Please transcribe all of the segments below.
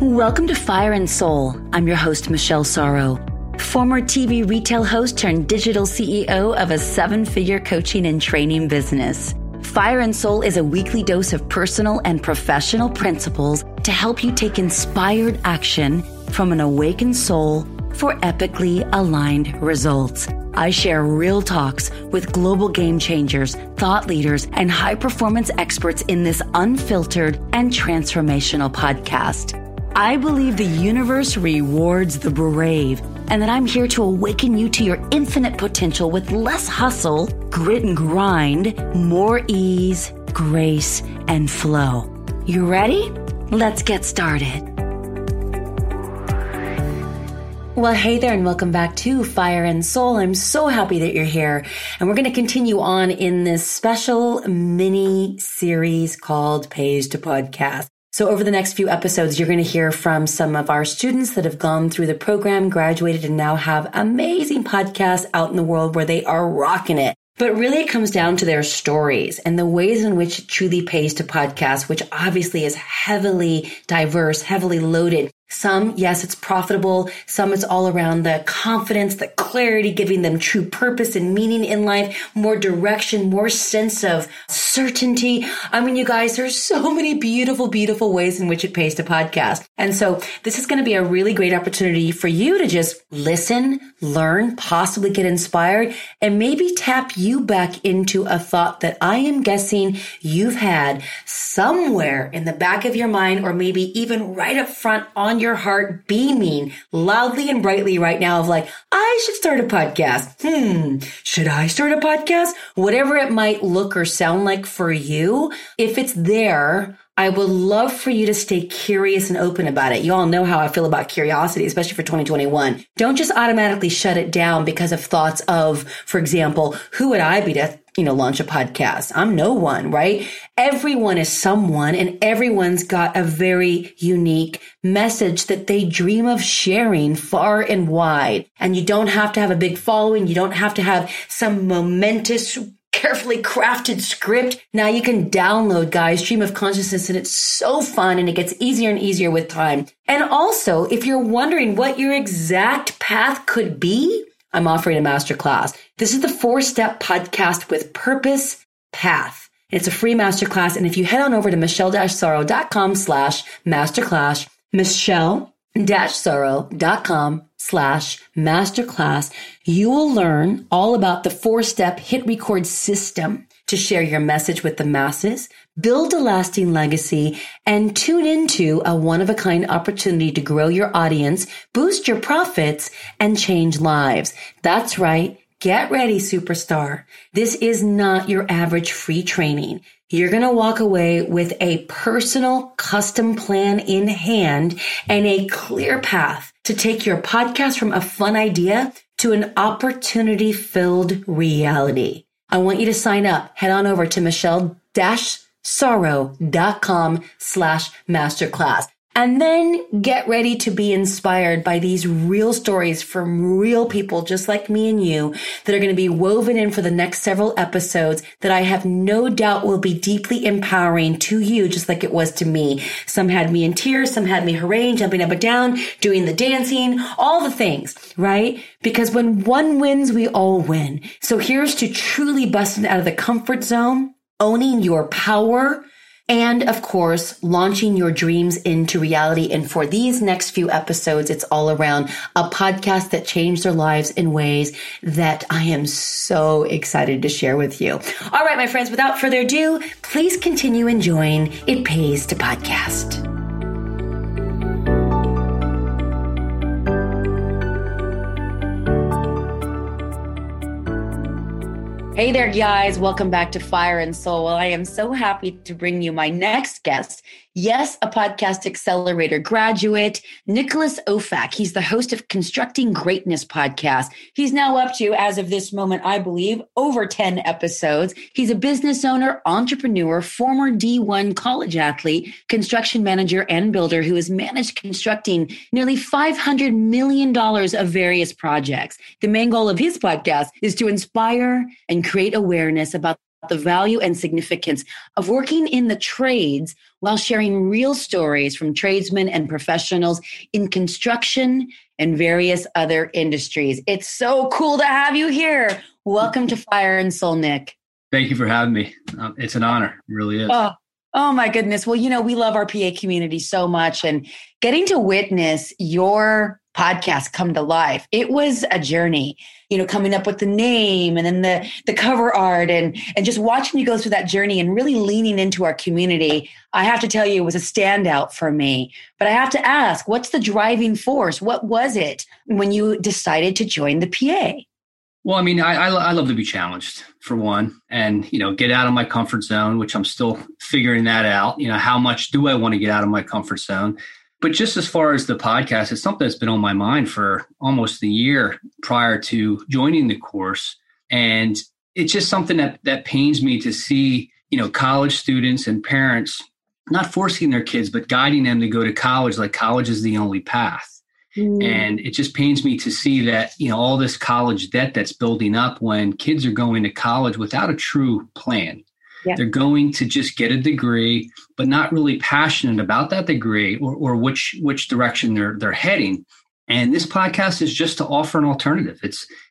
Welcome to Fire and Soul. I'm your host, Michelle Sorro, former TV retail host turned digital CEO of a seven-figure coaching and training business. Fire and Soul is a weekly dose of personal and professional principles to help you take inspired action from an awakened soul for epically aligned results. I share real talks with global game changers, thought leaders, and high-performance experts in this unfiltered and transformational podcast. I believe the universe rewards the brave and that I'm here to awaken you to your infinite potential with less hustle, grit and grind, more ease, grace, and flow. You ready? Let's get started. Well, hey there, and welcome back to Fire and Soul. I'm so happy that you're here. And we're going to continue on in this special mini series called Page to Podcast. So over the next few episodes, you're going to hear from some of our students that have gone through the program, graduated, and now have amazing podcasts out in the world where they are rocking it. But really it comes down to their stories and the ways in which it truly pays to podcast, which obviously is heavily diverse, heavily loaded. Some, yes, it's profitable. Some, it's all around the confidence, the clarity, giving them true purpose and meaning in life, more direction, more sense of certainty. I mean, you guys, there's so many beautiful, beautiful ways in which it pays to podcast. And so this is going to be a really great opportunity for you to just listen, learn, possibly get inspired, and maybe tap you back into a thought that I am guessing you've had somewhere in the back of your mind, or maybe even right up front on your heart, beaming loudly and brightly right now of like, I should start a podcast. Should I start a podcast? Whatever it might look or sound like for you, if it's there, I would love for you to stay curious and open about it. You all know how I feel about curiosity, especially for 2021. Don't just automatically shut it down because of thoughts of, for example, who would I be to, launch a podcast? I'm no one, right? Everyone is someone, and everyone's got a very unique message that they dream of sharing far and wide. And you don't have to have a big following. You don't have to have some momentous, carefully crafted script. Now you can download, guys, Stream of Consciousness, and it's so fun, and it gets easier and easier with time. And also, if you're wondering what your exact path could be, I'm offering a masterclass. This is the 4-step podcast with purpose path. It's a free masterclass. And if you head on over to michelle-sorrow.com/masterclass, michelle-sorrow.com/masterclass, you will learn all about the 4-step hit record system to share your message with the masses, build a lasting legacy, and tune into a one-of-a-kind opportunity to grow your audience, boost your profits, and change lives. That's right. Get ready, superstar. This is not your average free training. You're going to walk away with a personal custom plan in hand and a clear path to take your podcast from a fun idea to an opportunity-filled reality. I want you to sign up. Head on over to michelle-sorrow.com/masterclass. And then get ready to be inspired by these real stories from real people just like me and you that are going to be woven in for the next several episodes that I have no doubt will be deeply empowering to you, just like it was to me. Some had me in tears, some had me hurraying, jumping up and down, doing the dancing, all the things, right? Because when one wins, we all win. So here's to truly busting out of the comfort zone, owning your power, and of course, launching your dreams into reality. And for these next few episodes, it's all around a podcast that changed their lives in ways that I am so excited to share with you. All right, my friends, without further ado, please continue enjoying It Pays to Podcast. Hey there, guys. Welcome back to Fire and Soul. Well, I am so happy to bring you my next guest. Yes, a Podcast Accelerator graduate, Nicholas Ofak. He's the host of Constructing Greatness podcast. He's now up to, as of this moment, I believe, over 10 episodes. He's a business owner, entrepreneur, former D1 college athlete, construction manager, and builder who has managed constructing nearly $500 million of various projects. The main goal of his podcast is to inspire and create awareness about the value and significance of working in the trades while sharing real stories from tradesmen and professionals in construction and various other industries. It's so cool to have you here. Welcome to Fire and Soul, Nick. Thank you for having me. It's an honor. It really is. Oh my goodness. Well, you know, we love our PA community so much, and getting to witness your podcast come to life. It was a journey, you know, coming up with the name and then the cover art and just watching you go through that journey and really leaning into our community. I have to tell you, it was a standout for me. But I have to ask, what's the driving force? What was it when you decided to join the PA? Well, I mean, I love to be challenged, for one, and, you know, get out of my comfort zone, which I'm still figuring that out. You know, how much do I want to get out of my comfort zone? But just as far as the podcast, it's something that's been on my mind for almost a year prior to joining the course. And it's just something that pains me to see, you know, college students and parents not forcing their kids, but guiding them to go to college, like college is the only path. Mm. And it just pains me to see that, you know, all this college debt that's building up when kids are going to college without a true plan. Yeah. They're going to just get a degree, but not really passionate about that degree or which direction they're heading. And this podcast is just to offer an alternative.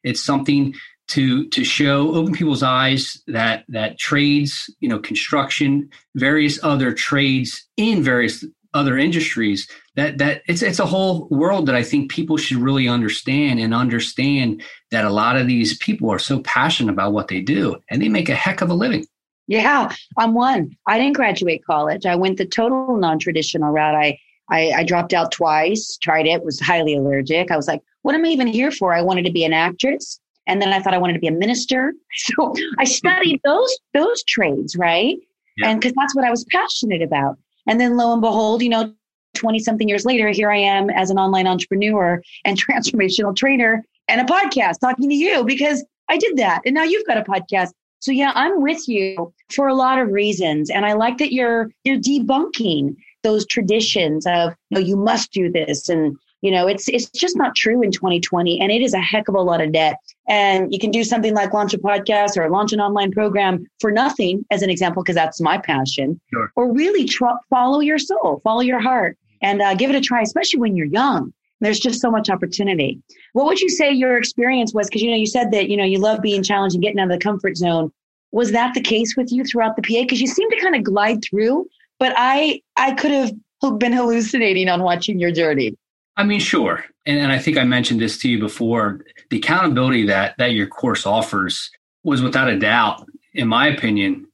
It's something to show, open people's eyes that trades, you know, construction, various other trades in various other industries, that it's a whole world that I think people should really understand that a lot of these people are so passionate about what they do, and they make a heck of a living. Yeah, I'm one. I didn't graduate college. I went the total non-traditional route. I dropped out twice, tried it, was highly allergic. I was like, what am I even here for? I wanted to be an actress. And then I thought I wanted to be a minister. So I studied those trades, right? Yeah. And because that's what I was passionate about. And then lo and behold, you know, 20 something years later, here I am as an online entrepreneur and transformational trainer and a podcast talking to you because I did that. And now you've got a podcast. So yeah, I'm with you for a lot of reasons. And I like that you're debunking those traditions of, no, you must do this. And, you know, it's just not true in 2020. And it is a heck of a lot of debt. And you can do something like launch a podcast or launch an online program for nothing, as an example, because that's my passion. Sure. Or really follow your soul, follow your heart, and give it a try, especially when you're young. There's just so much opportunity. What would you say your experience was? Because, you know, you said that, you know, you love being challenged and getting out of the comfort zone. Was that the case with you throughout the PA? Because you seem to kind of glide through, but I could have been hallucinating on watching your journey. I mean, sure. And I think I mentioned this to you before. The accountability that your course offers was without a doubt, in my opinion,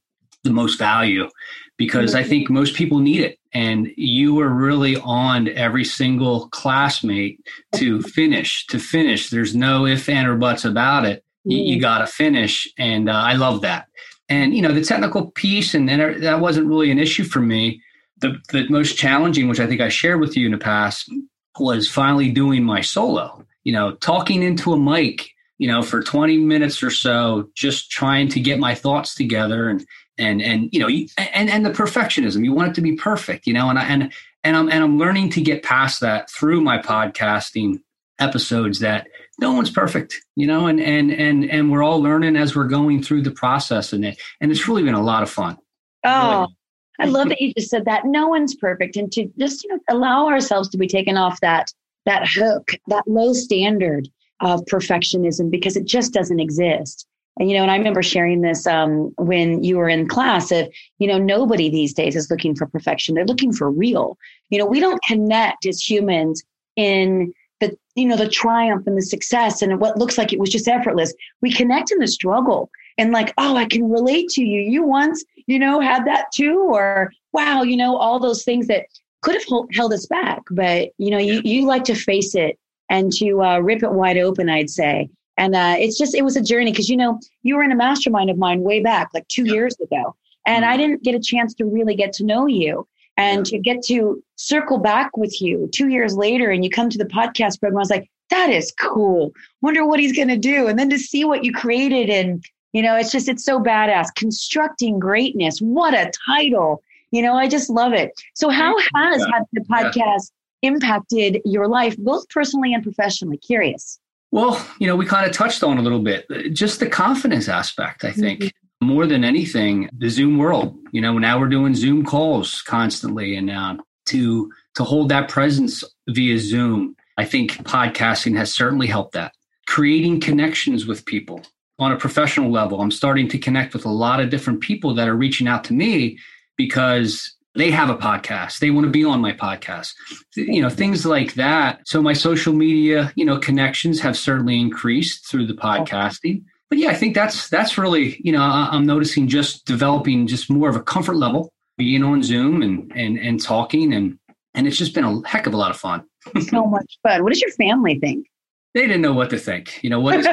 the most value, because I think most people need it. And you were really on every single classmate to finish. There's no if, and, or buts about it. You got to finish. And I love that. And, you know, the technical piece, and then that wasn't really an issue for me. The most challenging, which I think I shared with you in the past, was finally doing my solo, you know, talking into a mic, you know, for 20 minutes or so, just trying to get my thoughts together and you know, and the perfectionism, you want it to be perfect, you know, and I'm learning to get past that through my podcasting episodes, that no one's perfect, you know, and we're all learning as we're going through the process, and it's really been a lot of fun. Oh, really. I love that you just said that no one's perfect, and to just, you know, allow ourselves to be taken off that hook, that low standard of perfectionism, because it just doesn't exist. And, you know, and I remember sharing this when you were in class of, you know, nobody these days is looking for perfection. They're looking for real. You know, we don't connect as humans in the, you know, the triumph and the success and what looks like it was just effortless. We connect in the struggle and like, oh, I can relate to you. You once, you know, had that too, or wow, you know, all those things that could have held us back. But, you know, you like to face it and to rip it wide open, I'd say. And it was a journey because, you know, you were in a mastermind of mine way back, like 2 years ago. And I didn't get a chance to really get to know you and to get to circle back with you 2 years later. And you come to the podcast program. I was like, that is cool. Wonder what he's going to do. And then to see what you created. And, you know, it's just, it's so badass. Constructing Greatness. What a title. You know, I just love it. So how has the podcast impacted your life, both personally and professionally? Curious. Well, you know, we kind of touched on a little bit, just the confidence aspect, I think. more than anything, the Zoom world. You know, now we're doing Zoom calls constantly, and to hold that presence via Zoom, I think podcasting has certainly helped that. Creating connections with people on a professional level. I'm starting to connect with a lot of different people that are reaching out to me because they have a podcast. They want to be on my podcast, you know, things like that. So my social media, you know, connections have certainly increased through the podcasting. But yeah, I think that's really, you know, I'm noticing just developing just more of a comfort level, being on Zoom and talking. And it's just been a heck of a lot of fun. So much fun. What does your family think? They didn't know what to think. You know, what is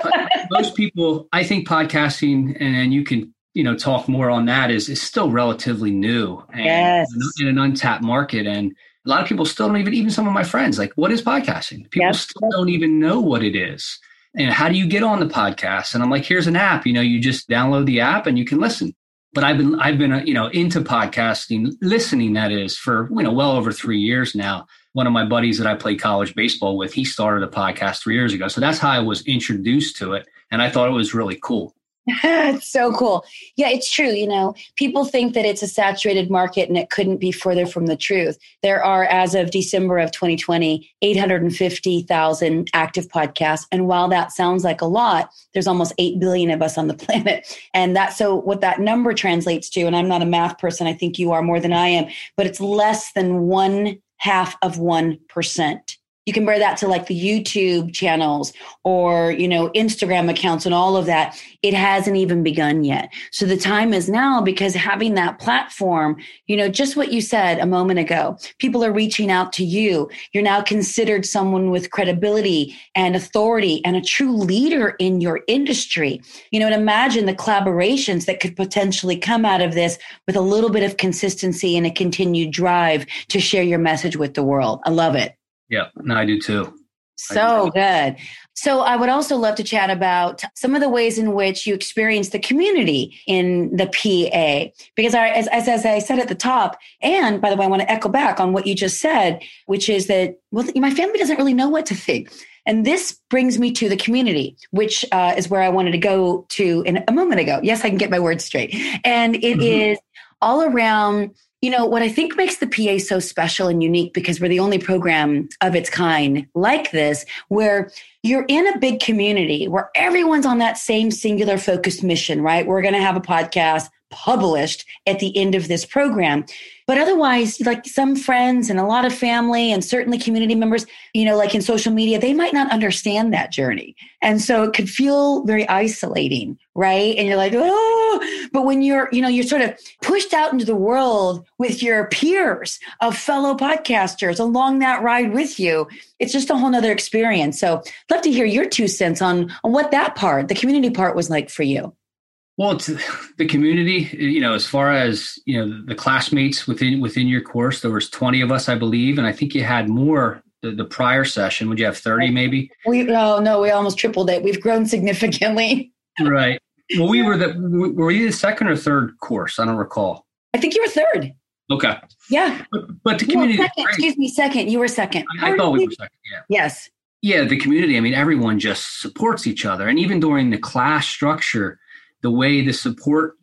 most people, I think podcasting, and you can, you know, talk more on that, is still relatively new and in an untapped market. And a lot of people still don't even some of my friends, like, what is podcasting? People still don't even know what it is. And how do you get on the podcast? And I'm like, here's an app, you know, you just download the app and you can listen. But I've been, you know, into podcasting, listening, that is, for, you know, well over 3 years now. One of my buddies that I played college baseball with, he started a podcast 3 years ago. So that's how I was introduced to it. And I thought it was really cool. It's so cool. Yeah, it's true. You know, people think that it's a saturated market, and it couldn't be further from the truth. There are, as of December of 2020, 850,000 active podcasts. And while that sounds like a lot, there's almost 8 billion of us on the planet. And that's so what that number translates to. And I'm not a math person. I think you are more than I am, but it's less than 0.5%. You compare that to like the YouTube channels or, you know, Instagram accounts and all of that. It hasn't even begun yet. So the time is now, because having that platform, you know, just what you said a moment ago, people are reaching out to you. You're now considered someone with credibility and authority and a true leader in your industry. You know, and imagine the collaborations that could potentially come out of this with a little bit of consistency and a continued drive to share your message with the world. I love it. Yeah, no, I do too. So good. So I would also love to chat about some of the ways in which you experience the community in the PA, because as I said at the top, and by the way, I want to echo back on what you just said, which is that, well, my family doesn't really know what to think. And this brings me to the community, which is where I wanted to go to in a moment ago. Yes, I can get my words straight. And it is all around, you know, what I think makes the PA so special and unique, because we're the only program of its kind like this, where you're in a big community where everyone's on that same singular focused mission, right? We're going to have a podcast published at the end of this program. But otherwise, like some friends and a lot of family and certainly community members, you know, like in social media, they might not understand that journey. And so it could feel very isolating, right? And you're like, oh, but when you're, you know, you're sort of pushed out into the world with your peers of fellow podcasters along that ride with you, it's just a whole nother experience. So I'd love to hear your 2 cents on what that part, the community part, was like for you. Well, it's the community, you know, as far as, you know, the classmates within your course, there was 20 of us, I believe. And I think you had more the prior session. Would you have 30 maybe? We almost tripled it. We've grown significantly. Right. Well, were you the second or third course? I don't recall. I think you were third. Okay. Yeah. But the community. Second, excuse me, second. You were second. I thought we were second. Yeah. Yes. Yeah. The community. I mean, everyone just supports each other. And even during the class structure, the way the support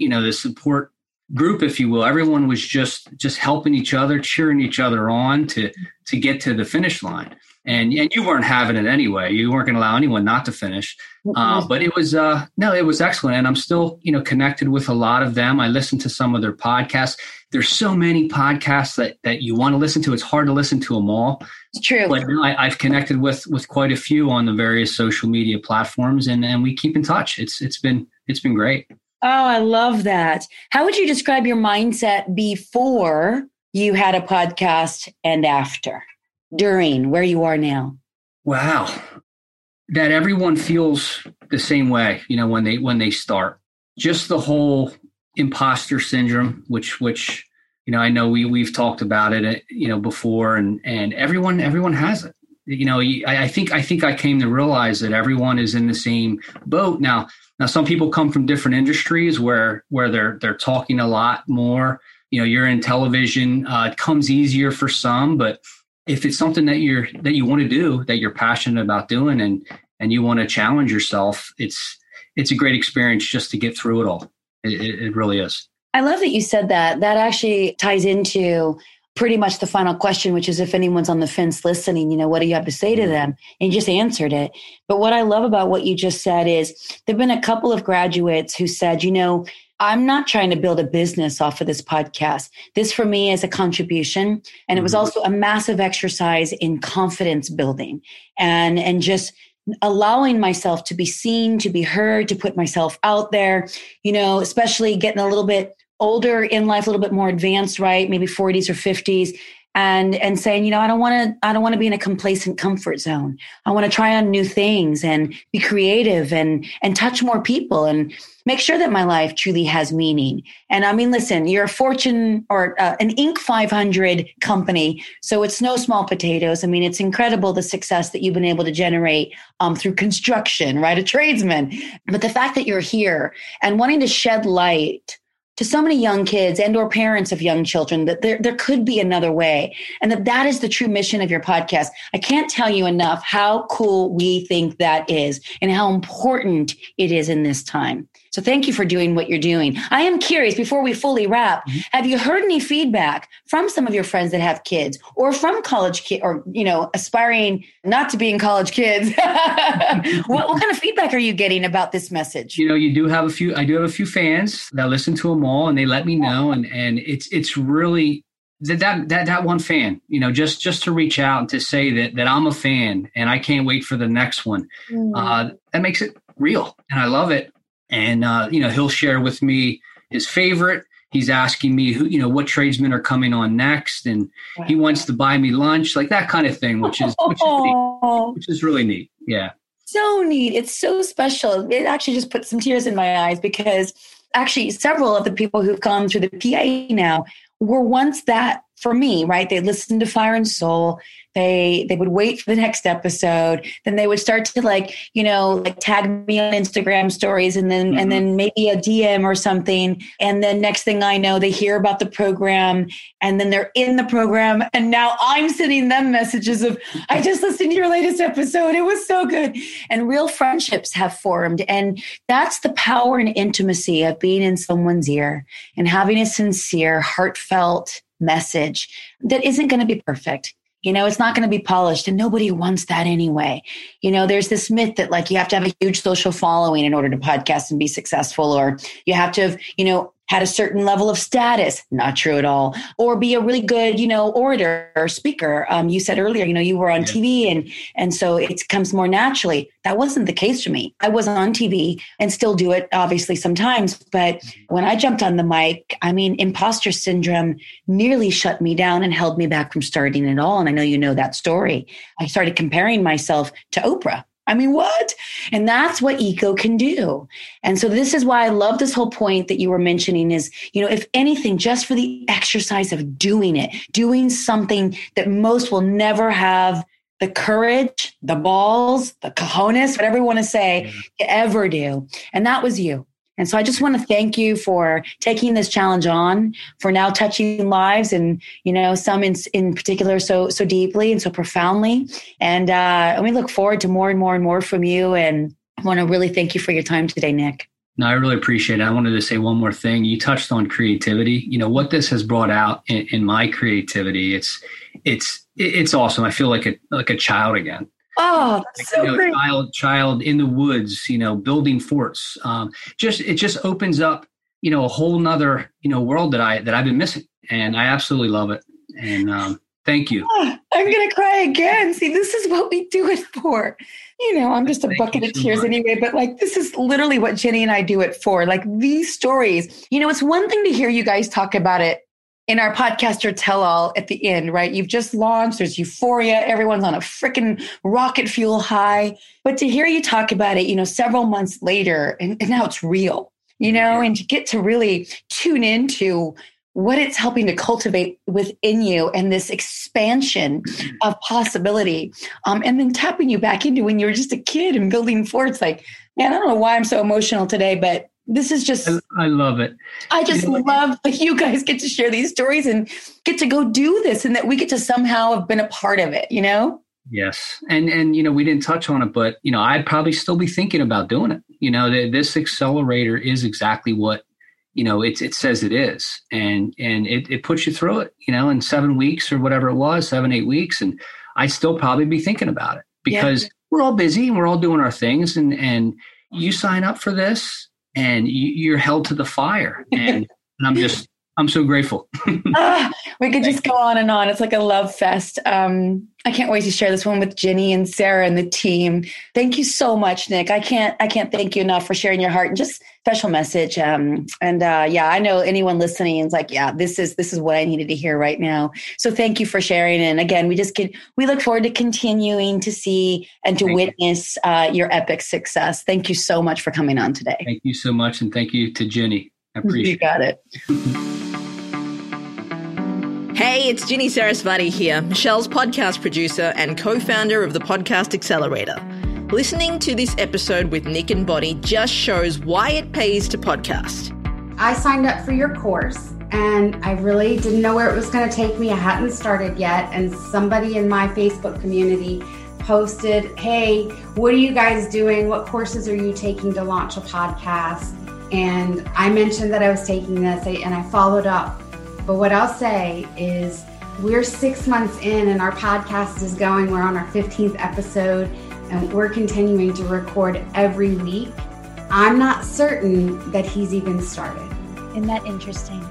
group, if you will, everyone was just helping each other, cheering each other on to get to the finish line. And you weren't having it anyway. You weren't going to allow anyone not to finish. But it was, it was excellent. And I'm still, you know, connected with a lot of them. I listen to some of their podcasts. There's so many podcasts that you want to listen to. It's hard to listen to them all. It's true. But I've connected with quite a few on the various social media platforms, and we keep in touch. It's been great. Oh, I love that. How would you describe your mindset before you had a podcast and after, during, where you are now? Wow. That everyone feels the same way, you know, when they start. Just the whole imposter syndrome, which, you know, I know we've talked about it, you know, before, and everyone has it. You know, I think I came to realize that everyone is in the same boat. Now some people come from different industries where they're talking a lot more. You know, you're in television. It comes easier for some, but if it's something that you want to do, that you're passionate about doing, and you want to challenge yourself, it's a great experience just to get through it all. It really is. I love that you said that. That actually ties into pretty much the final question, which is if anyone's on the fence listening, you know, what do you have to say to them? And you just answered it. But what I love about what you just said is there've been a couple of graduates who said, you know, I'm not trying to build a business off of this podcast. This for me is a contribution. And it was also a massive exercise in confidence building and just allowing myself to be seen, to be heard, to put myself out there, you know, especially getting a little bit older in life, a little bit more advanced, right? Maybe 40s or 50s. And saying, you know, I don't want to be in a complacent comfort zone. I want to try on new things and be creative and touch more people and make sure that my life truly has meaning. And I mean, listen, you're a Fortune or an Inc. 500 company, so it's no small potatoes. I mean, it's incredible the success that you've been able to generate through construction, right? A tradesman. But the fact that you're here and wanting to shed light to so many young kids and or parents of young children that there could be another way. And that is the true mission of your podcast. I can't tell you enough how cool we think that is and how important it is in this time. So thank you for doing what you're doing. I am curious, before we fully wrap, have you heard any feedback from some of your friends that have kids or from college kids or, you know, aspiring not to be in college kids? What kind of feedback are you getting about this message? You know, I do have a few fans that listen to them all and they let me know. And it's really that one fan, you know, just to reach out and to say that I'm a fan and I can't wait for the next one. That makes it real. And I love it. And, you know, he'll share with me his favorite. He's asking me who, you know, what tradesmen are coming on next. And he wants to buy me lunch, like that kind of thing, which is really neat. Yeah. So neat. It's so special. It actually just put some tears in my eyes because actually several of the people who've gone through the PA now were once that for me, right? They listened to Fire and Soul. They would wait for the next episode. Then they would start to like tag me on Instagram stories and then maybe a DM or something. And then next thing I know, they hear about the program and then they're in the program. And now I'm sending them messages of, I just listened to your latest episode. It was so good. And real friendships have formed. And that's the power and intimacy of being in someone's ear and having a sincere, heartfelt message that isn't going to be perfect. You know, it's not going to be polished and nobody wants that anyway. You know, there's this myth that like you have to have a huge social following in order to podcast and be successful, or you have to have, you know, had a certain level of status. Not true at all. Or be a really good, you know, orator or speaker. You said earlier, you know, you were on TV and so it comes more naturally. That wasn't the case for me. I was on TV and still do it, obviously, sometimes. But when I jumped on the mic, I mean, imposter syndrome nearly shut me down and held me back from starting at all. And I know you know that story. I started comparing myself to Oprah. I mean, what? And that's what ego can do. And so this is why I love this whole point that you were mentioning is, you know, if anything, just for the exercise of doing it, doing something that most will never have the courage, the balls, the cojones, whatever you want to say, to ever do. And that was you. And so I just want to thank you for taking this challenge on, for now touching lives and, you know, some in particular so deeply and so profoundly. And we look forward to more and more and more from you. And I want to really thank you for your time today, Nick. No, I really appreciate it. I wanted to say one more thing. You touched on creativity. You know, what this has brought out in my creativity, it's awesome. I feel like a child again. Oh, that's so great. Child in the woods, you know, building forts. It just opens up, you know, a whole nother, you know, world that I've been missing. And I absolutely love it. And thank you. Oh, I'm going to cry again. See, this is what we do it for. You know, I'm just a bucket of tears anyway, but like, this is literally what Ginny and I do it for. Like these stories, you know, it's one thing to hear you guys talk about it in our podcaster tell-all at the end, right? You've just launched, there's euphoria, everyone's on a freaking rocket fuel high. But to hear you talk about it, you know, several months later, and now it's real, you know, and to get to really tune into what it's helping to cultivate within you and this expansion of possibility, and then tapping you back into when you were just a kid and building forts. Like, man, I don't know why I'm so emotional today, but this is just... I love it. I just love that you guys get to share these stories and get to go do this and that we get to somehow have been a part of it, you know? Yes. And you know, we didn't touch on it, but, you know, I'd probably still be thinking about doing it. You know, this accelerator is exactly what you know, it says it is, and it puts you through it, you know, in 7 weeks or whatever it was, 7, 8 weeks. And I'd still probably be thinking about it because we're all busy and we're all doing our things. And you sign up for this and you're held to the fire. And I'm so grateful. We could just go on and on. It's like a love fest. I can't wait to share this one with Ginny and Sarah and the team. Thank you so much, Nick. I can't thank you enough for sharing your heart and just special message. I know anyone listening is like, yeah, this is what I needed to hear right now. So thank you for sharing. And again, we look forward to continuing to see and to witness your epic success. Thank you so much for coming on today. Thank you so much. And thank you to Ginny. I appreciate it. You got it. Hey, it's Ginny Saraswati here, Michelle's podcast producer and co-founder of the Podcast Accelerator. Listening to this episode with Nick and Bonnie just shows why it pays to podcast. I signed up for your course and I really didn't know where it was going to take me. I hadn't started yet. And somebody in my Facebook community posted, hey, what are you guys doing? What courses are you taking to launch a podcast? And I mentioned that I was taking this and I followed up. But what I'll say is we're 6 months in and our podcast is going. We're on our 15th episode and we're continuing to record every week. I'm not certain that he's even started. Isn't that interesting?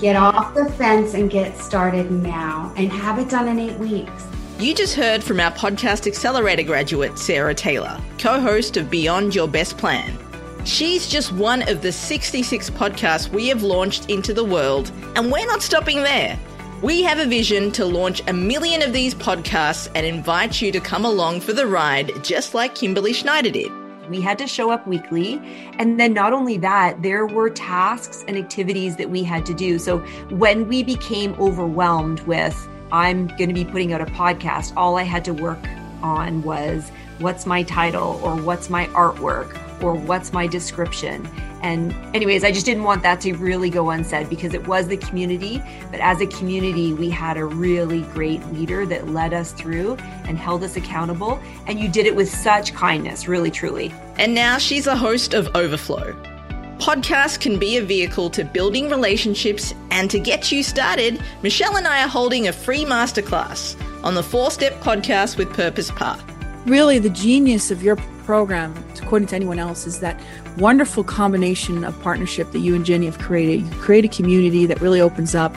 Get off the fence and get started now and have it done in 8 weeks. You just heard from our Podcast Accelerator graduate, Sarah Taylor, co-host of Beyond Your Best Plan. She's just one of the 66 podcasts we have launched into the world, and we're not stopping there. We have a vision to launch 1 million of these podcasts and invite you to come along for the ride, just like Kimberly Schneider did. We had to show up weekly. And then not only that, there were tasks and activities that we had to do. So when we became overwhelmed with, I'm going to be putting out a podcast, all I had to work on was what's my title or what's my artwork, or what's my description? And anyways, I just didn't want that to really go unsaid because it was the community. But as a community, we had a really great leader that led us through and held us accountable. And you did it with such kindness, really, truly. And now she's a host of Overflow. Podcasts can be a vehicle to building relationships. And to get you started, Michelle and I are holding a free masterclass on the 4-Step Podcast with Purpose path. Really, the genius of your program, according to anyone else, is that wonderful combination of partnership that you and Ginny have created. You create a community that really opens up.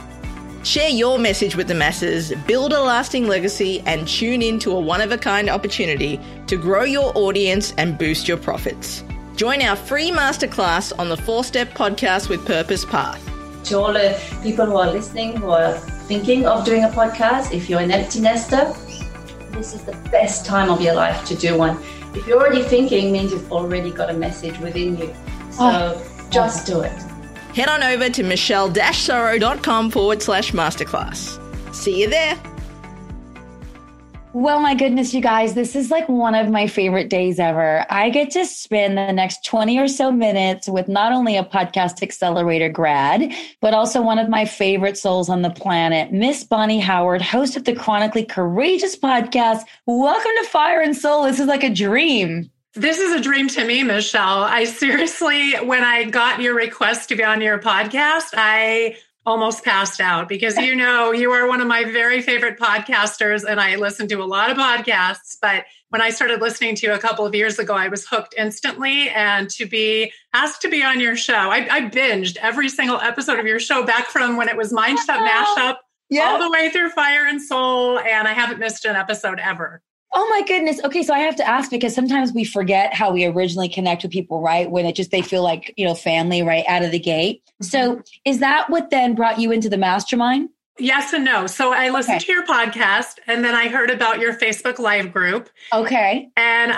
Share your message with the masses, build a lasting legacy, and tune into a one-of-a-kind opportunity to grow your audience and boost your profits. Join our free masterclass on the 4-Step Podcast with Purpose path. To all the people who are listening, who are thinking of doing a podcast, if you're an empty nester, this is the best time of your life to do one. If you're already thinking, means you've already got a message within you. So just do it. Head on over to michelle-sorrow.com/masterclass. See you there. Well, my goodness, you guys, this is like one of my favorite days ever. I get to spend the next 20 or so minutes with not only a Podcast Accelerator grad, but also one of my favorite souls on the planet, Miss Bonnie Howard, host of the Chronically Courageous podcast. Welcome to Fire and Soul. This is like a dream. This is a dream to me, Michelle. I seriously, when I got your request to be on your podcast, I almost passed out because, you know, you are one of my very favorite podcasters and I listen to a lot of podcasts, but when I started listening to you a couple of years ago, I was hooked instantly. And to be asked to be on your show, I binged every single episode of your show back from when it was Mindset Mashup all the way through Fire and Soul. And I haven't missed an episode ever. Oh my goodness. Okay. So I have to ask because sometimes we forget how we originally connect with people, right? When it just, they feel like, you know, family right out of the gate. So is that what then brought you into the mastermind? Yes and no. So I listened to your podcast and then I heard about your Facebook Live group. Okay. And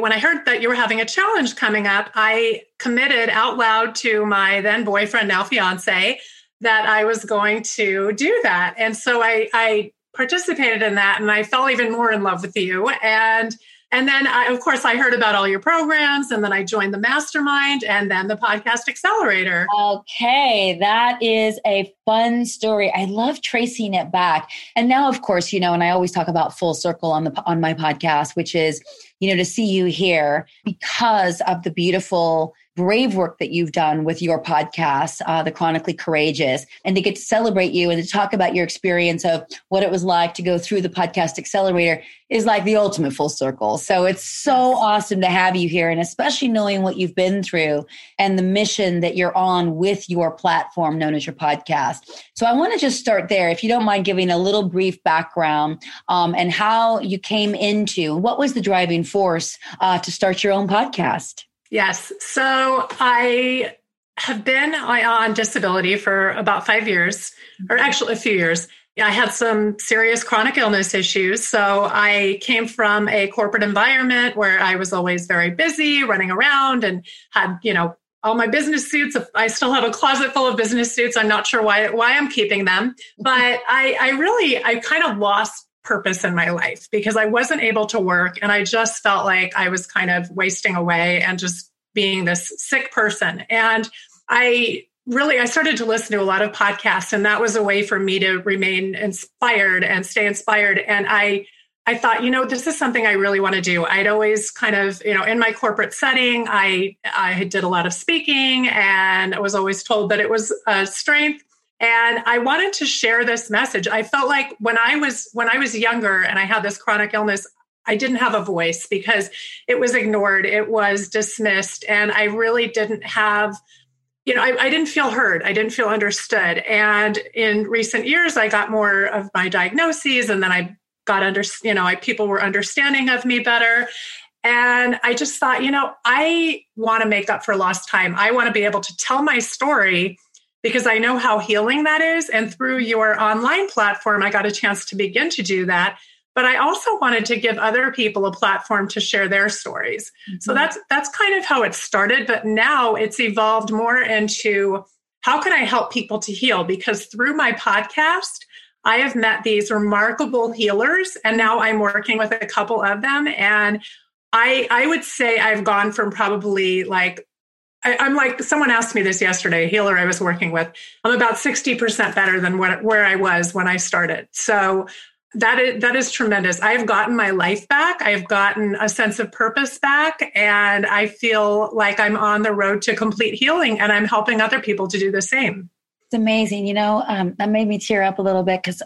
when I heard that you were having a challenge coming up, I committed out loud to my then boyfriend, now fiance, that I was going to do that. And so I participated in that. And I fell even more in love with you. And then I heard about all your programs and then I joined the mastermind and then the Podcast Accelerator. Okay. That is a fun story. I love tracing it back. And now, of course, you know, and I always talk about full circle on my podcast, which is, you know, to see you here because of the beautiful brave work that you've done with your podcast, the Chronically Courageous, and they get to celebrate you and to talk about your experience of what it was like to go through the Podcast Accelerator is like the ultimate full circle. So it's so awesome to have you here, and especially knowing what you've been through and the mission that you're on with your platform known as your podcast. So I want to just start there, if you don't mind giving a little brief background and how you came into, what was the driving force to start your own podcast? Yes. So I have been on disability for about 5 years, or actually a few years. I had some serious chronic illness issues. So I came from a corporate environment where I was always very busy running around and had, you know, all my business suits. I still have a closet full of business suits. I'm not sure why I'm keeping them, but I kind of lost purpose in my life because I wasn't able to work. And I just felt like I was kind of wasting away and just being this sick person. And I started to listen to a lot of podcasts, and that was a way for me to remain inspired and stay inspired. And I thought, you know, this is something I really want to do. I'd always kind of, you know, in my corporate setting, I did a lot of speaking, and I was always told that it was a strength. And I wanted to share this message. I felt like when I was younger and I had this chronic illness, I didn't have a voice because it was ignored. It was dismissed. And I really didn't have, you know, I didn't feel heard. I didn't feel understood. And in recent years, I got more of my diagnoses, and then I got people were understanding of me better. And I just thought, you know, I want to make up for lost time. I want to be able to tell my story, because I know how healing that is. And through your online platform, I got a chance to begin to do that. But I also wanted to give other people a platform to share their stories. Mm-hmm. So that's kind of how it started. But now it's evolved more into, how can I help people to heal? Because through my podcast, I have met these remarkable healers. And now I'm working with a couple of them. And I would say I've gone from probably like, I'm like, someone asked me this yesterday, a healer I was working with, I'm about 60% better than where I was when I started. So that is tremendous. I have gotten my life back. I've gotten a sense of purpose back. And I feel like I'm on the road to complete healing, and I'm helping other people to do the same. It's amazing. You know, that made me tear up a little bit because,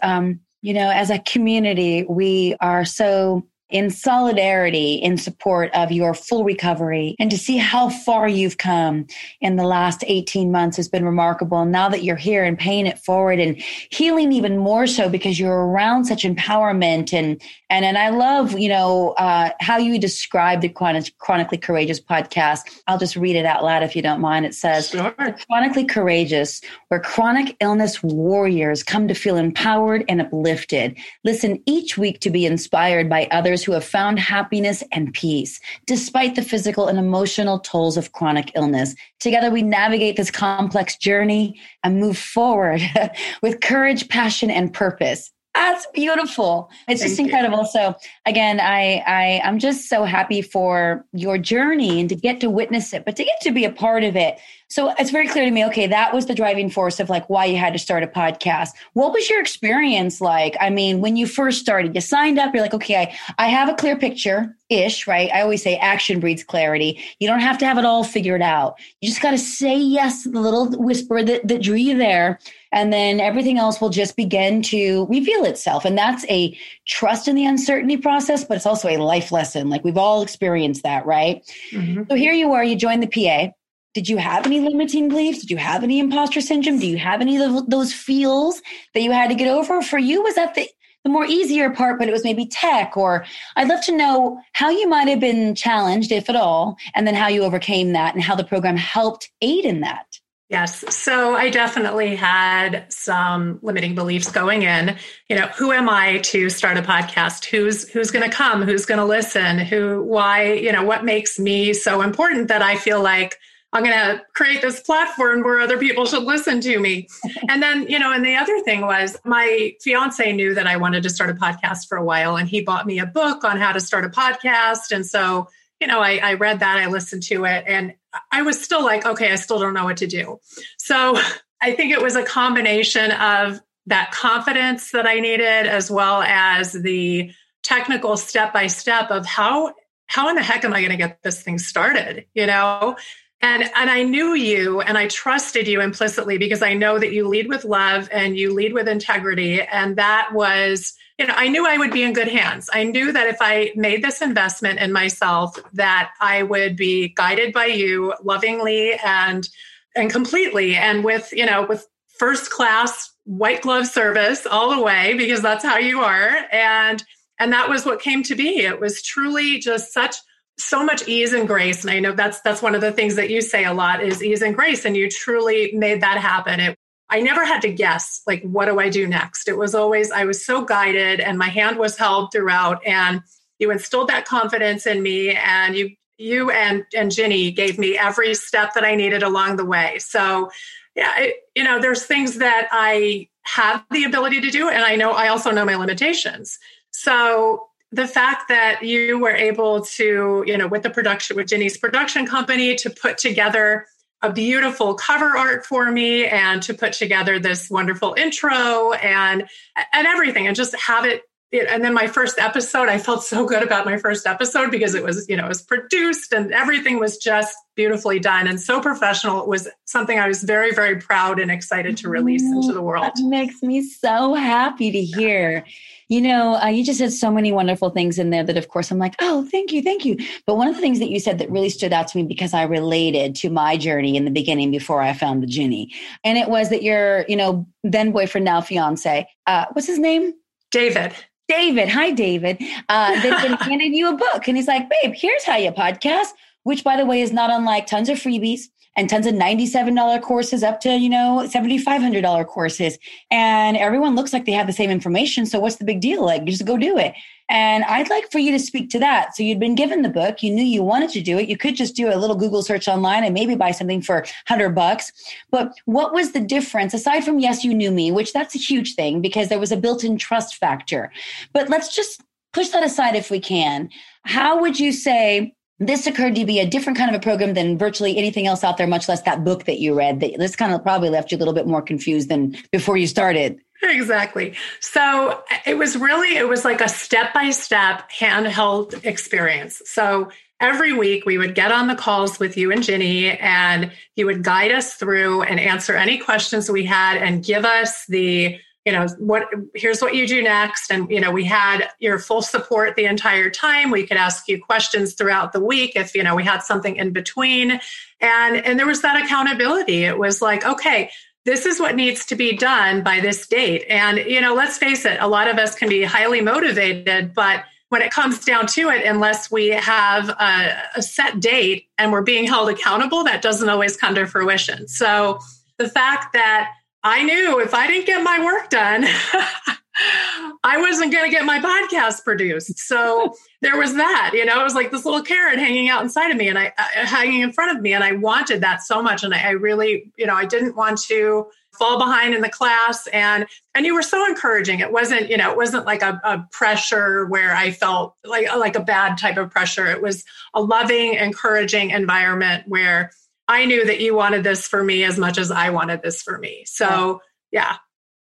you know, as a community, we are so in solidarity, in support of your full recovery, and to see how far you've come in the last 18 months has been remarkable. And now that you're here and paying it forward and healing even more so because you're around such empowerment. And I love, you know, how you describe the Chronically Courageous podcast. I'll just read it out loud if you don't mind. It says, sure. Chronically Courageous, where chronic illness warriors come to feel empowered and uplifted. Listen each week to be inspired by others who have found happiness and peace, despite the physical and emotional tolls of chronic illness. Together, we navigate this complex journey and move forward with courage, passion, and purpose. That's beautiful. It's just incredible. So again, I'm just so happy for your journey and to get to witness it, but to get to be a part of it. So it's very clear to me, okay, that was the driving force of like why you had to start a podcast. What was your experience like? I mean, when you first started, you signed up, you're like, okay, I have a clear picture-ish, right? I always say action breeds clarity. You don't have to have it all figured out. You just got to say yes to the little whisper that drew you there. And then everything else will just begin to reveal itself. And that's a trust in the uncertainty process, but it's also a life lesson. Like we've all experienced that, right? Mm-hmm. So here you are, you joined the PA. Did you have any limiting beliefs? Did you have any imposter syndrome? Do you have any of those feels that you had to get over? For you, was that the more easier part, but it was maybe tech? Or I'd love to know how you might have been challenged, if at all, and then how you overcame that and how the program helped aid in that. Yes. So I definitely had some limiting beliefs going in. You know, who am I to start a podcast? Who's going to come? Who's going to listen? Why, you know, what makes me so important that I feel like I'm going to create this platform where other people should listen to me? And then, you know, and the other thing was my fiance knew that I wanted to start a podcast for a while, and he bought me a book on how to start a podcast. And so, you know, I read that, I listened to it, and I was still like, okay, I still don't know what to do. So I think it was a combination of that confidence that I needed, as well as the technical step-by-step of how in the heck am I going to get this thing started, you know? And I knew you and I trusted you implicitly because I know that you lead with love and you lead with integrity. And that was, you know, I knew I would be in good hands. I knew that if I made this investment in myself, that I would be guided by you lovingly and completely and with, you know, with first class white glove service all the way, because that's how you are. And that was what came to be. It was truly just so much ease and grace. And I know that's one of the things that you say a lot is ease and grace. And you truly made that happen. I never had to guess, like, what do I do next? It was always, I was so guided and my hand was held throughout. And you instilled that confidence in me. And you and Ginny gave me every step that I needed along the way. So yeah, there's things that I have the ability to do. And I also know my limitations. So the fact that you were able to, you know, with Ginny's production company, to put together a beautiful cover art for me and to put together this wonderful intro and everything and just have it. And then my first episode, I felt so good about my first episode because it was, you know, it was produced and everything was just beautifully done and so professional. It was something I was very, very proud and excited to release into the world. That makes me so happy to hear. You know, you just said so many wonderful things in there that, of course, I'm like, oh, thank you. But one of the things that you said that really stood out to me because I related to my journey in the beginning before I found the Ginny. And it was that your, you know, then boyfriend, now fiance, what's his name? David. Hi, David. They've handed you a book. And he's like, babe, here's how you podcast, which, by the way, is not unlike tons of freebies and tons of $97 courses up to, you know, $7,500 courses. And everyone looks like they have the same information. So what's the big deal? Like, just go do it. And I'd like for you to speak to that. So you'd been given the book. You knew you wanted to do it. You could just do a little Google search online and maybe buy something for $100. But what was the difference aside from, yes, you knew me, which that's a huge thing because there was a built-in trust factor. But let's just push that aside if we can. How would you say this occurred to be a different kind of a program than virtually anything else out there, much less that book that you read? This kind of probably left you a little bit more confused than before you started. Exactly. So it was like a step-by-step handheld experience. So every week we would get on the calls with you and Ginny, and you would guide us through and answer any questions we had and give us the, you know, here's what you do next. And, you know, we had your full support the entire time. We could ask you questions throughout the week if, you know, we had something in between. And there was that accountability. It was like, okay, this is what needs to be done by this date. And, you know, let's face it, a lot of us can be highly motivated, but when it comes down to it, unless we have a set date and we're being held accountable, that doesn't always come to fruition. So the fact that I knew if I didn't get my work done, I wasn't going to get my podcast produced. So there was that, you know, it was like this little carrot hanging out inside of me and hanging in front of me. And I wanted that so much. And I really, you know, I didn't want to fall behind in the class. And you were so encouraging. It wasn't, you know, it wasn't like a pressure where I felt like a bad type of pressure. It was a loving, encouraging environment where I knew that you wanted this for me as much as I wanted this for me. So, yeah.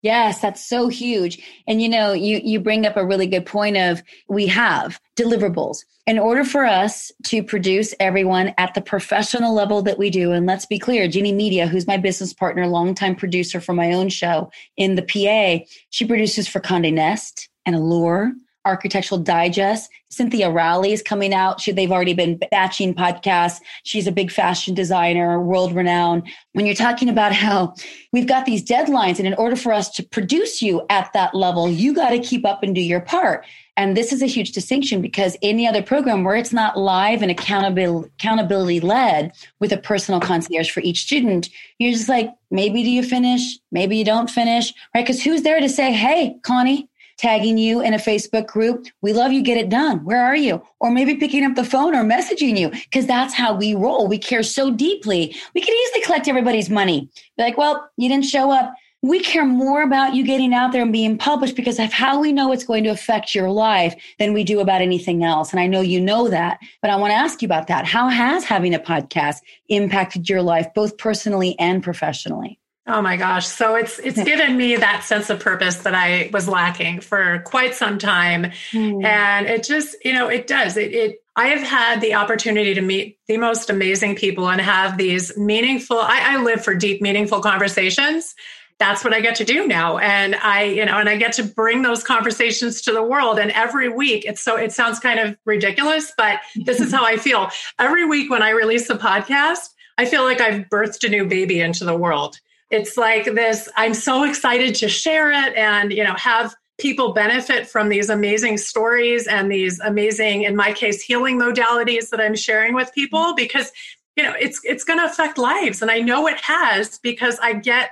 Yes, that's so huge. And, you know, you bring up a really good point of we have deliverables. In order for us to produce everyone at the professional level that we do, and let's be clear, Jeannie Media, who's my business partner, longtime producer for my own show in the PA, she produces for Condé Nast and Allure, Architectural Digest. Cynthia Rowley is coming out. They've already been batching podcasts. She's a big fashion designer, world renowned. When you're talking about how we've got these deadlines, and in order for us to produce you at that level, you got to keep up and do your part. And this is a huge distinction because any other program where it's not live and accountability led with a personal concierge for each student, you're just like, maybe do you finish? Maybe you don't finish, right? Because who's there to say, hey, Connie, tagging you in a Facebook group, we love you, get it done. Where are you? Or maybe picking up the phone or messaging you, because that's how we roll. We care so deeply. We could easily collect everybody's money. Be like, well, you didn't show up. We care more about you getting out there and being published because of how we know it's going to affect your life than we do about anything else. And I know you know that, but I want to ask you about that. How has having a podcast impacted your life, both personally and professionally? Oh my gosh. So it's given me that sense of purpose that I was lacking for quite some time. And it just, you know, it does. It I have had the opportunity to meet the most amazing people and have these meaningful, I live for deep, meaningful conversations. That's what I get to do now. And I get to bring those conversations to the world. And every week, it sounds kind of ridiculous, but this is how I feel. Every week when I release a podcast, I feel like I've birthed a new baby into the world. It's like this, I'm so excited to share it and, have people benefit from these amazing stories and these amazing, in my case, healing modalities that I'm sharing with people because, it's going to affect lives. And I know it has because I get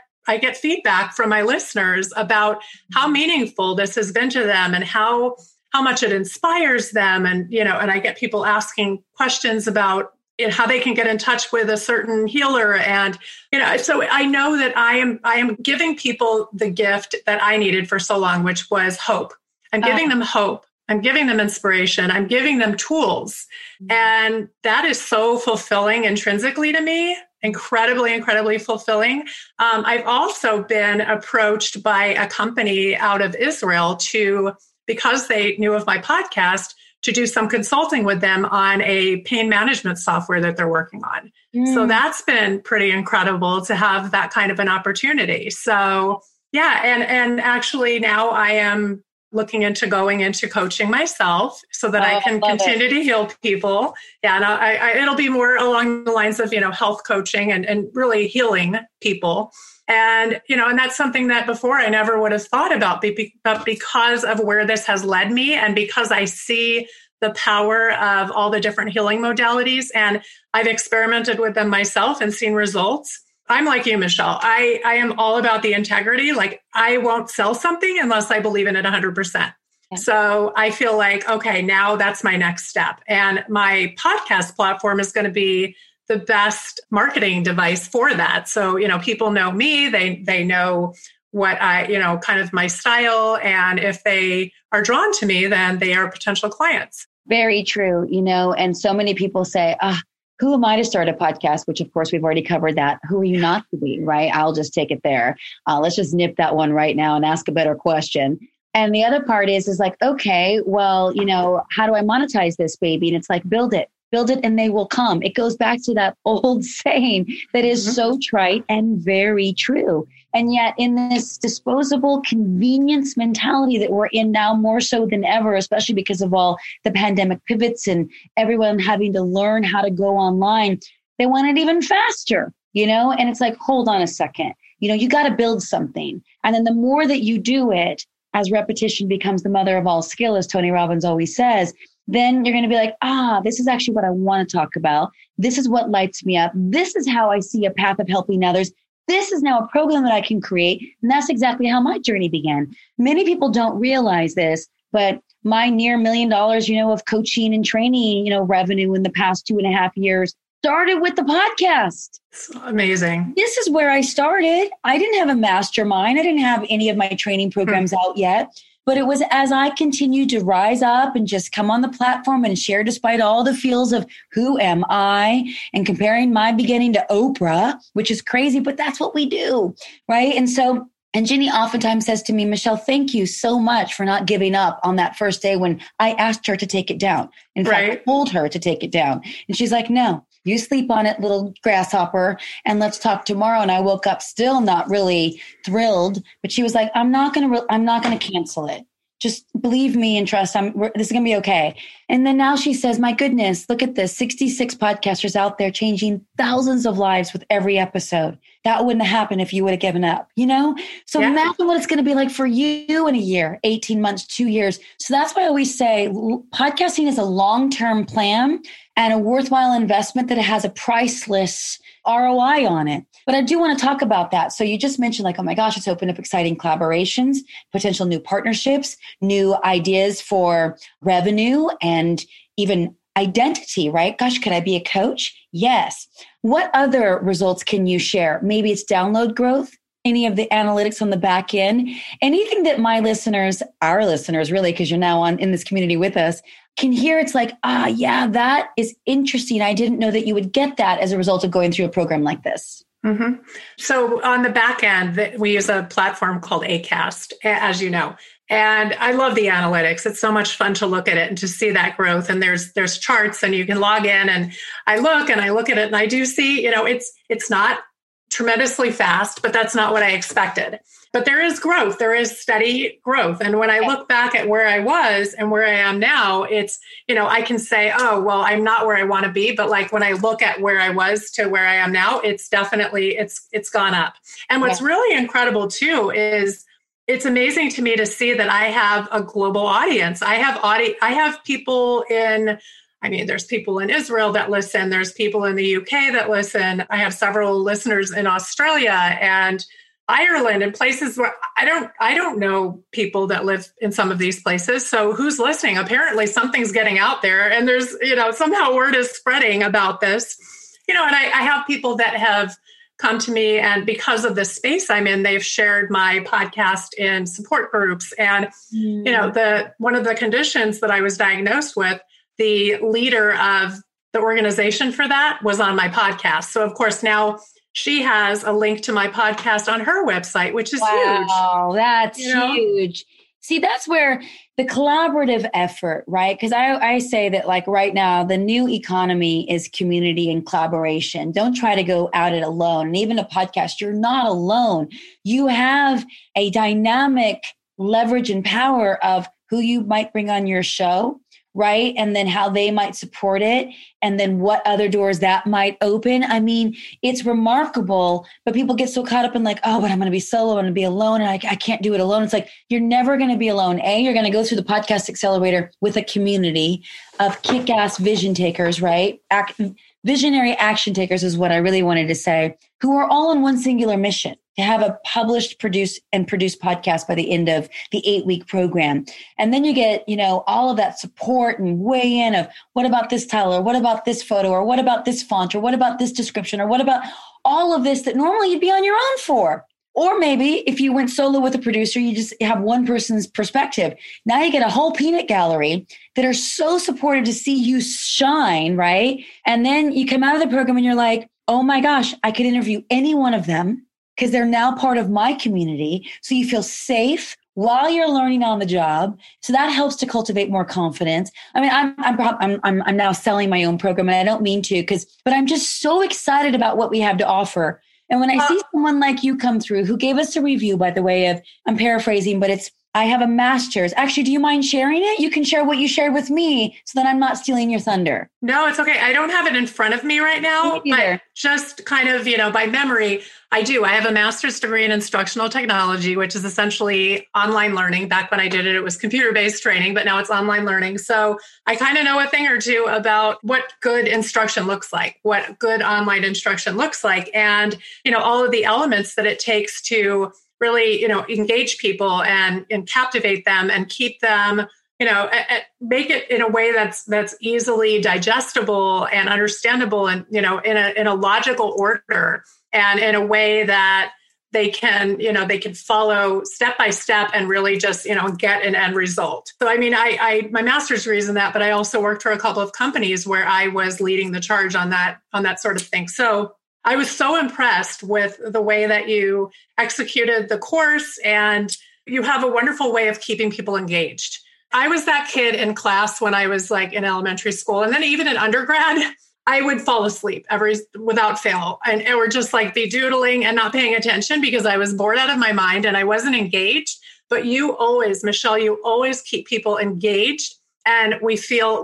feedback from my listeners about how meaningful this has been to them and how much it inspires them. And, and I get people asking questions about how they can get in touch with a certain healer. And, so I know that I am giving people the gift that I needed for so long, which was hope. I'm giving them hope. I'm giving them inspiration. I'm giving them tools. And that is so fulfilling intrinsically to me. Incredibly, incredibly fulfilling. I've also been approached by a company out of Israel because they knew of my podcast, to do some consulting with them on a pain management software that they're working on. So that's been pretty incredible to have that kind of an opportunity. So yeah, and actually now I am looking into going into coaching myself so that I can continue to heal people. Yeah, and it'll be more along the lines of, health coaching and really healing people. And, and that's something that before I never would have thought about, but because of where this has led me and because I see the power of all the different healing modalities and I've experimented with them myself and seen results. I'm like you, Michelle. I am all about the integrity. Like I won't sell something unless I believe in it 100%. Yeah. So I feel like, okay, now that's my next step. And my podcast platform is going to be the best marketing device for that. So, people know me, they know what I, kind of my style. And if they are drawn to me, then they are potential clients. Very true. And so many people say, who am I to start a podcast? Which, of course, we've already covered that. Who are you not to be, right? I'll just take it there. Let's just nip that one right now and ask a better question. And the other part is like, okay, well, how do I monetize this baby? And it's like, build it and they will come. It goes back to that old saying that is so trite and very true. And yet in this disposable convenience mentality that we're in now more so than ever, especially because of all the pandemic pivots and everyone having to learn how to go online, they want it even faster, and it's like, hold on a second, you got to build something. And then the more that you do it, as repetition becomes the mother of all skill, as Tony Robbins always says, then you're going to be like, this is actually what I want to talk about. This is what lights me up. This is how I see a path of helping others. This is now a program that I can create. And that's exactly how my journey began. Many people don't realize this, but my near $1 million, of coaching and training, revenue in the past 2.5 years started with the podcast. It's amazing. This is where I started. I didn't have a mastermind. I didn't have any of my training programs out yet, but it was as I continued to rise up and just come on the platform and share despite all the feels of who am I and comparing my beginning to Oprah, which is crazy, but that's what we do, right? And Ginny oftentimes says to me, Michelle, thank you so much for not giving up on that first day when I asked her to take it down. In fact, I told her to take it down. And she's like, no, you sleep on it, little grasshopper, and let's talk tomorrow. And I woke up still not really thrilled, but she was like, I'm not going to cancel it. Just believe me and trust. This is going to be okay. And then now she says, my goodness, look at this. 66 podcasters out there changing thousands of lives with every episode. That wouldn't have happened if you would have given up, So imagine what it's going to be like for you in a year, 18 months, 2 years. So that's why I always say podcasting is a long-term plan and a worthwhile investment that has a priceless ROI on it. But I do want to talk about that. So you just mentioned like, oh my gosh, it's opened up exciting collaborations, potential new partnerships, new ideas for revenue and even identity, right? Gosh, could I be a coach? Yes. What other results can you share? Maybe it's download growth, any of the analytics on the back end, anything that my listeners, our listeners really, because you're now in this community with us, can hear. It's like, that is interesting. I didn't know that you would get that as a result of going through a program like this. Mm-hmm. So on the back end, we use a platform called Acast, as you know. And I love the analytics. It's so much fun to look at it and to see that growth. And there's charts, and you can log in, and I look at it, and I do see, it's not tremendously fast, but that's not what I expected. But there is growth. There is steady growth. And when I look back at where I was and where I am now, it's, I can say, oh, well, I'm not where I want to be. But like when I look at where I was to where I am now, it's definitely gone up. And what's really incredible too is it's amazing to me to see that I have a global audience. I have people there's people in Israel that listen. There's people in the UK that listen. I have several listeners in Australia and Ireland and places where I don't know people that live in some of these places. So who's listening? Apparently something's getting out there, and there's, somehow word is spreading about this, and I have people that have come to me, and because of the space I'm in, they've shared my podcast in support groups. And, one of the conditions that I was diagnosed with, the leader of the organization for that was on my podcast. So of course now she has a link to my podcast on her website, which is huge. Wow, that's huge. See, that's where the collaborative effort, right? Because I say that like right now, the new economy is community and collaboration. Don't try to go out it alone. And even a podcast, you're not alone. You have a dynamic leverage and power of who you might bring on your show, right? And then how they might support it. And then what other doors that might open. I mean, it's remarkable, but people get so caught up in like, oh, but I'm going to be solo. I'm going to be alone. And I can't do it alone. It's like, you're never going to be alone. You're going to go through the Podcast Accelerator with a community of kick-ass vision takers, right? Visionary action takers is what I really wanted to say, who are all on one singular mission. To have a produced podcast by the end of the 8-week program. And then you get, all of that support and weigh in of what about this title, or what about this photo, or what about this font, or what about this description, or what about all of this that normally you'd be on your own for. Or maybe if you went solo with a producer, you just have one person's perspective. Now you get a whole peanut gallery that are so supportive to see you shine, right? And then you come out of the program and you're like, oh my gosh, I could interview any one of them, because they're now part of my community. So you feel safe while you're learning on the job. So that helps to cultivate more confidence. I mean, I'm now selling my own program, and I don't mean to, but I'm just so excited about what we have to offer. And when I see someone like you come through, who gave us a review, by the way, I'm paraphrasing, but it's, I have a master's. Actually, do you mind sharing it? You can share what you shared with me so that I'm not stealing your thunder. No, it's okay. I don't have it in front of me right now, but just kind of, by memory, I do. I have a master's degree in instructional technology, which is essentially online learning. Back when I did it, it was computer-based training, but now it's online learning. So I kind of know a thing or two about what good instruction looks like, what good online instruction looks like, and, all of the elements that it takes to really, engage people and captivate them and keep them, make it in a way that's easily digestible and understandable and, in a logical order and in a way that they can follow step by step and really just, get an end result. So, my master's degree is in that, but I also worked for a couple of companies where I was leading the charge on that sort of thing. So I was so impressed with the way that you executed the course, and you have a wonderful way of keeping people engaged. I was that kid in class when I was like in elementary school, and then even in undergrad, I would fall asleep without fail, and or just like be doodling and not paying attention because I was bored out of my mind and I wasn't engaged. But you always, Michelle, you always keep people engaged. And we feel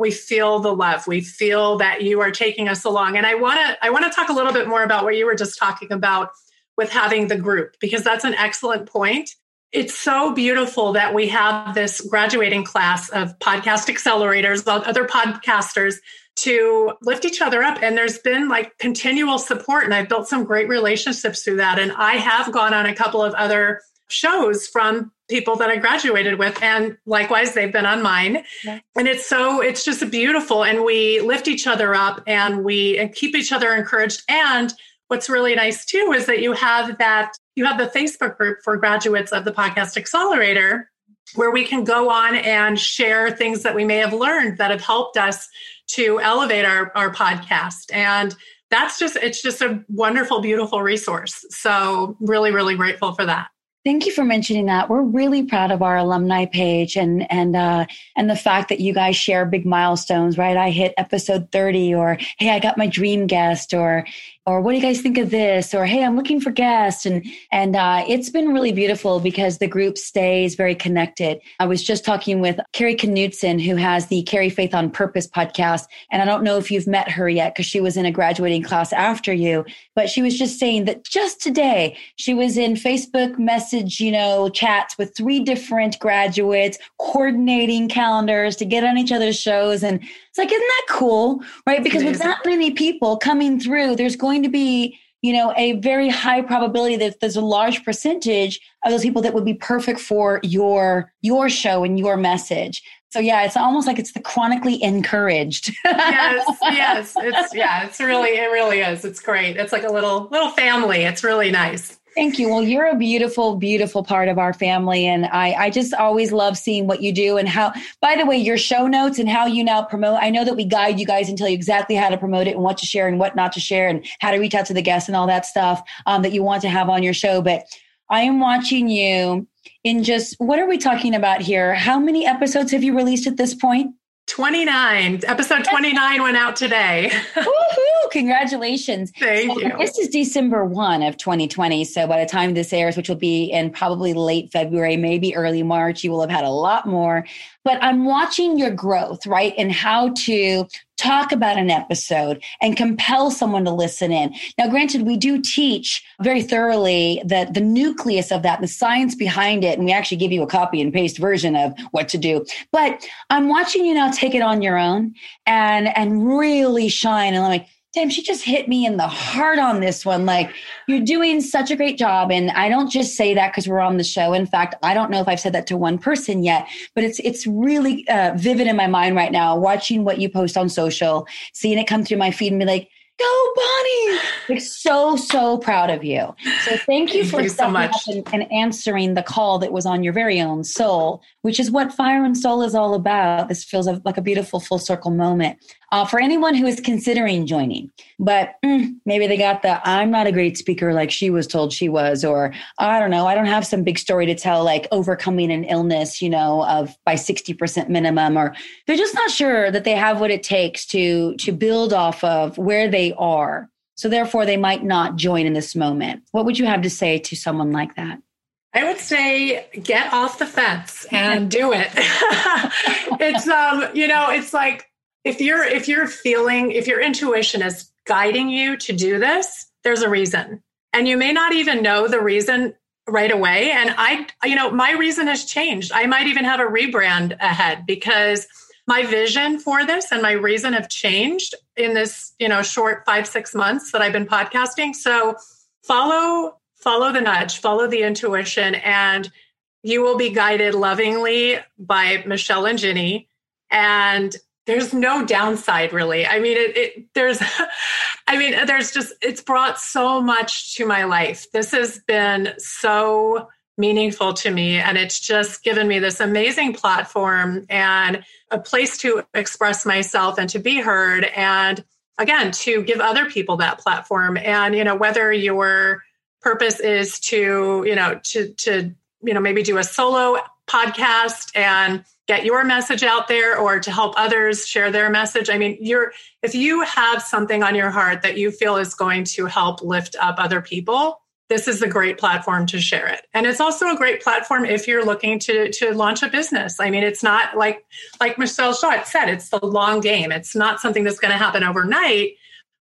the love. We feel that you are taking us along. And I want to talk a little bit more about what you were just talking about with having the group, because that's an excellent point. It's so beautiful that we have this graduating class of podcast accelerators, other podcasters, to lift each other up. And there's been like continual support. And I've built some great relationships through that. And I have gone on a couple of other shows from people that I graduated with. And likewise, they've been on mine. Yeah. And it's just beautiful. And we lift each other up and we keep each other encouraged. And what's really nice too, is that you have the Facebook group for graduates of the Podcast Accelerator, where we can go on and share things that we may have learned that have helped us to elevate our podcast. And it's just a wonderful, beautiful resource. So really, really grateful for that. Thank you for mentioning that. We're really proud of our alumni page and the fact that you guys share big milestones, right? I hit episode 30, or, hey, I got my dream guest, or what do you guys think of this? Or, hey, I'm looking for guests. And it's been really beautiful because the group stays very connected. I was just talking with Carrie Knudsen, who has the Carrie Faith on Purpose podcast. And I don't know if you've met her yet because she was in a graduating class after you, but she was just saying that just today she was in Facebook chats with 3 different graduates, coordinating calendars to get on each other's shows. And it's like, isn't that cool? Right? Because with that many people coming through, there's going to be, a very high probability that there's a large percentage of those people that would be perfect for your show and your message. So yeah, it's almost like it's the chronically encouraged. Yes. It really is. It's great. It's like a little family. It's really nice. Thank you. Well, you're a beautiful, beautiful part of our family. And I just always love seeing what you do and how, by the way, your show notes and how you now promote. I know that we guide you guys and tell you exactly how to promote it and what to share and what not to share and how to reach out to the guests and all that stuff that you want to have on your show. But I am watching you in just, what are we talking about here? How many episodes have you released at this point? 29. Episode 29 went out today. Woohoo! Congratulations. Thank you. This is December 1 of 2020. So by the time this airs, which will be in probably late February, maybe early March, you will have had a lot more. But I'm watching your growth, right? And how to talk about an episode and compel someone to listen in. Now, granted, we do teach very thoroughly the nucleus of that, the science behind it. And we actually give you a copy and paste version of what to do. But I'm watching you now take it on your own and really shine. And I'm like, damn, she just hit me in the heart on this one. Like, you're doing such a great job. And I don't just say that because we're on the show. In fact, I don't know if I've said that to one person yet, but it's really vivid in my mind right now, watching what you post on social, seeing it come through my feed and be like, go Bonnie. Like, so proud of you. So thank you so much and answering the call that was on your very own soul, which is what Fire and Soul is all about. This feels like a beautiful full circle moment for anyone who is considering joining, but maybe they got the, I'm not a great speaker like she was told she was, or I don't know, I don't have some big story to tell, like overcoming an illness, by 60% minimum, or they're just not sure that they have what it takes to build off of where they are. So therefore they might not join in this moment. What would you have to say to someone like that? I would say, get off the fence and do it. It's, it's like, if your intuition is guiding you to do this, there's a reason. And you may not even know the reason right away. And I my reason has changed. I might even have a rebrand ahead because my vision for this and my reason have changed in this, short 5-6 months that I've been podcasting. So follow the nudge, follow the intuition, and you will be guided lovingly by Michelle and Ginny. And there's no downside, really. I mean, it's brought so much to my life. This has been so meaningful to me, and it's just given me this amazing platform and a place to express myself and to be heard. And again, to give other people that platform. And, whether your purpose is to maybe do a solo podcast and get your message out there, or to help others share their message. I mean, if you have something on your heart that you feel is going to help lift up other people, this is a great platform to share it. And it's also a great platform if you're looking to launch a business. I mean, it's not like Michelle Sorro said, it's the long game. It's not something that's going to happen overnight,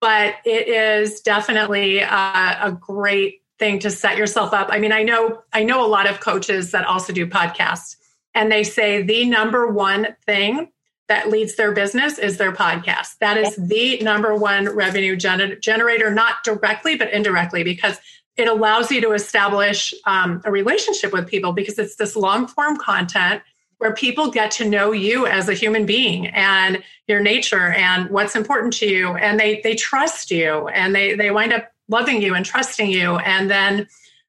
but it is definitely a great thing to set yourself up. I mean, I know a lot of coaches that also do podcasts, and they say the number one thing that leads their business is their podcast. That is the number one revenue generator, not directly, but indirectly, because it allows you to establish a relationship with people, because it's this long form content where people get to know you as a human being and your nature and what's important to you. And they trust you, and they wind up loving you and trusting you. And then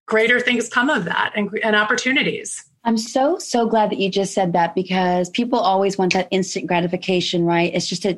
greater things come of that and opportunities. I'm so glad that you just said that, because people always want that instant gratification, right? It's just a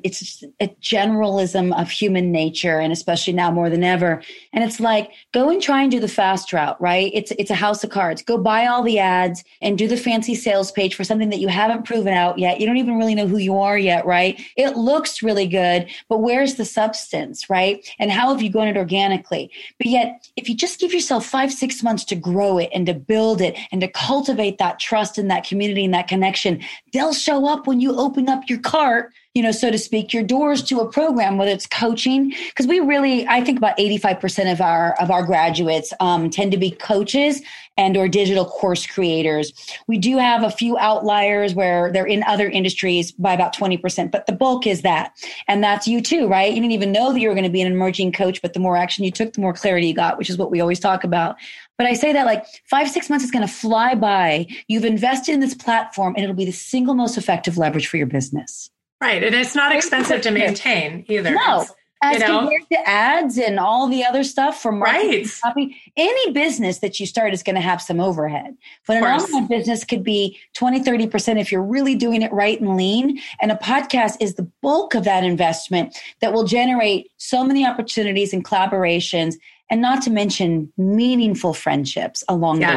generalism of human nature, and especially now more than ever. And it's like, go and try and do the fast route, right? It's a house of cards. Go buy all the ads and do the fancy sales page for something that you haven't proven out yet. You don't even really know who you are yet, right? It looks really good, but where's the substance, right? And how have you grown it organically? But yet, if you just give yourself 5-6 months to grow it and to build it and to cultivate that trust and that community and that connection, they'll show up when you open up your cart, you know, so to speak, your doors to a program, whether it's coaching, because I think about 85% of our graduates tend to be coaches and or digital course creators. We do have a few outliers where they're in other industries by about 20%, but the bulk is that. And that's you too, right? You didn't even know that you were going to be an emerging coach, but the more action you took, the more clarity you got, which is what we always talk about. But I say that like 5-6 months is going to fly by. You've invested in this platform and it'll be the single most effective leverage for your business. Right. And it's not expensive to maintain either. No. As compared to ads and all the other stuff from marketing and copy, any business that you start is going to have some overhead. But an online business could be 20, 30% if you're really doing it right and lean. And a podcast is the bulk of that investment that will generate so many opportunities and collaborations, and not to mention meaningful friendships along the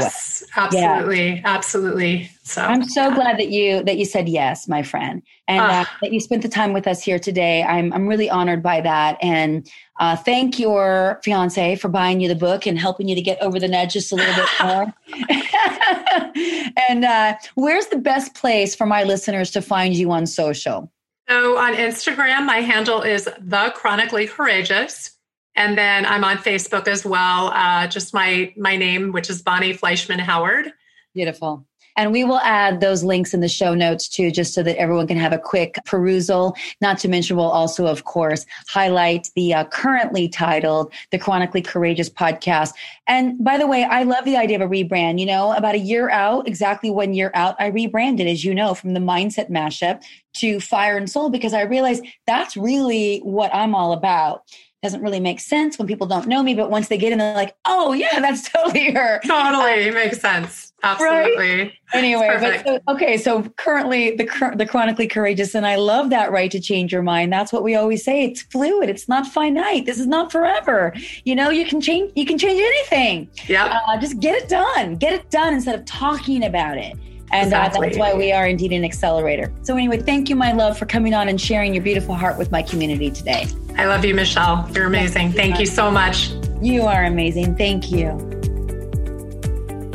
way. Absolutely. So I'm so glad that you said yes, my friend, and that you spent the time with us here today. I'm really honored by that, and thank your fiance for buying you the book and helping you to get over the nudge just a little bit more. And where's the best place for my listeners to find you on social? So on Instagram, my handle is The Chronically Courageous. And then I'm on Facebook as well. Just my name, which is Bonnie Fleischman Howard. Beautiful. And we will add those links in the show notes too, just so that everyone can have a quick perusal. Not to mention, we'll also, of course, highlight the currently titled The Chronically Courageous Podcast. And by the way, I love the idea of a rebrand. You know, about exactly 1 year out, I rebranded, as you know, from the Mindset Mashup to Fire and Soul, because I realized that's really what I'm all about. Doesn't really make sense when people don't know me, but once they get in, they're like, oh yeah, that's totally her. Totally makes sense. Absolutely. Right? Anyway, so currently the Chronically Courageous, and I love that right to change your mind. That's what we always say. It's fluid. It's not finite. This is not forever. You know, you can change anything. Yeah. Just get it done instead of talking about it. And exactly. That's why we are indeed an accelerator. So anyway, thank you, my love, for coming on and sharing your beautiful heart with my community today. I love you, Michelle. You're amazing. Thank you so much. You are amazing. Thank you.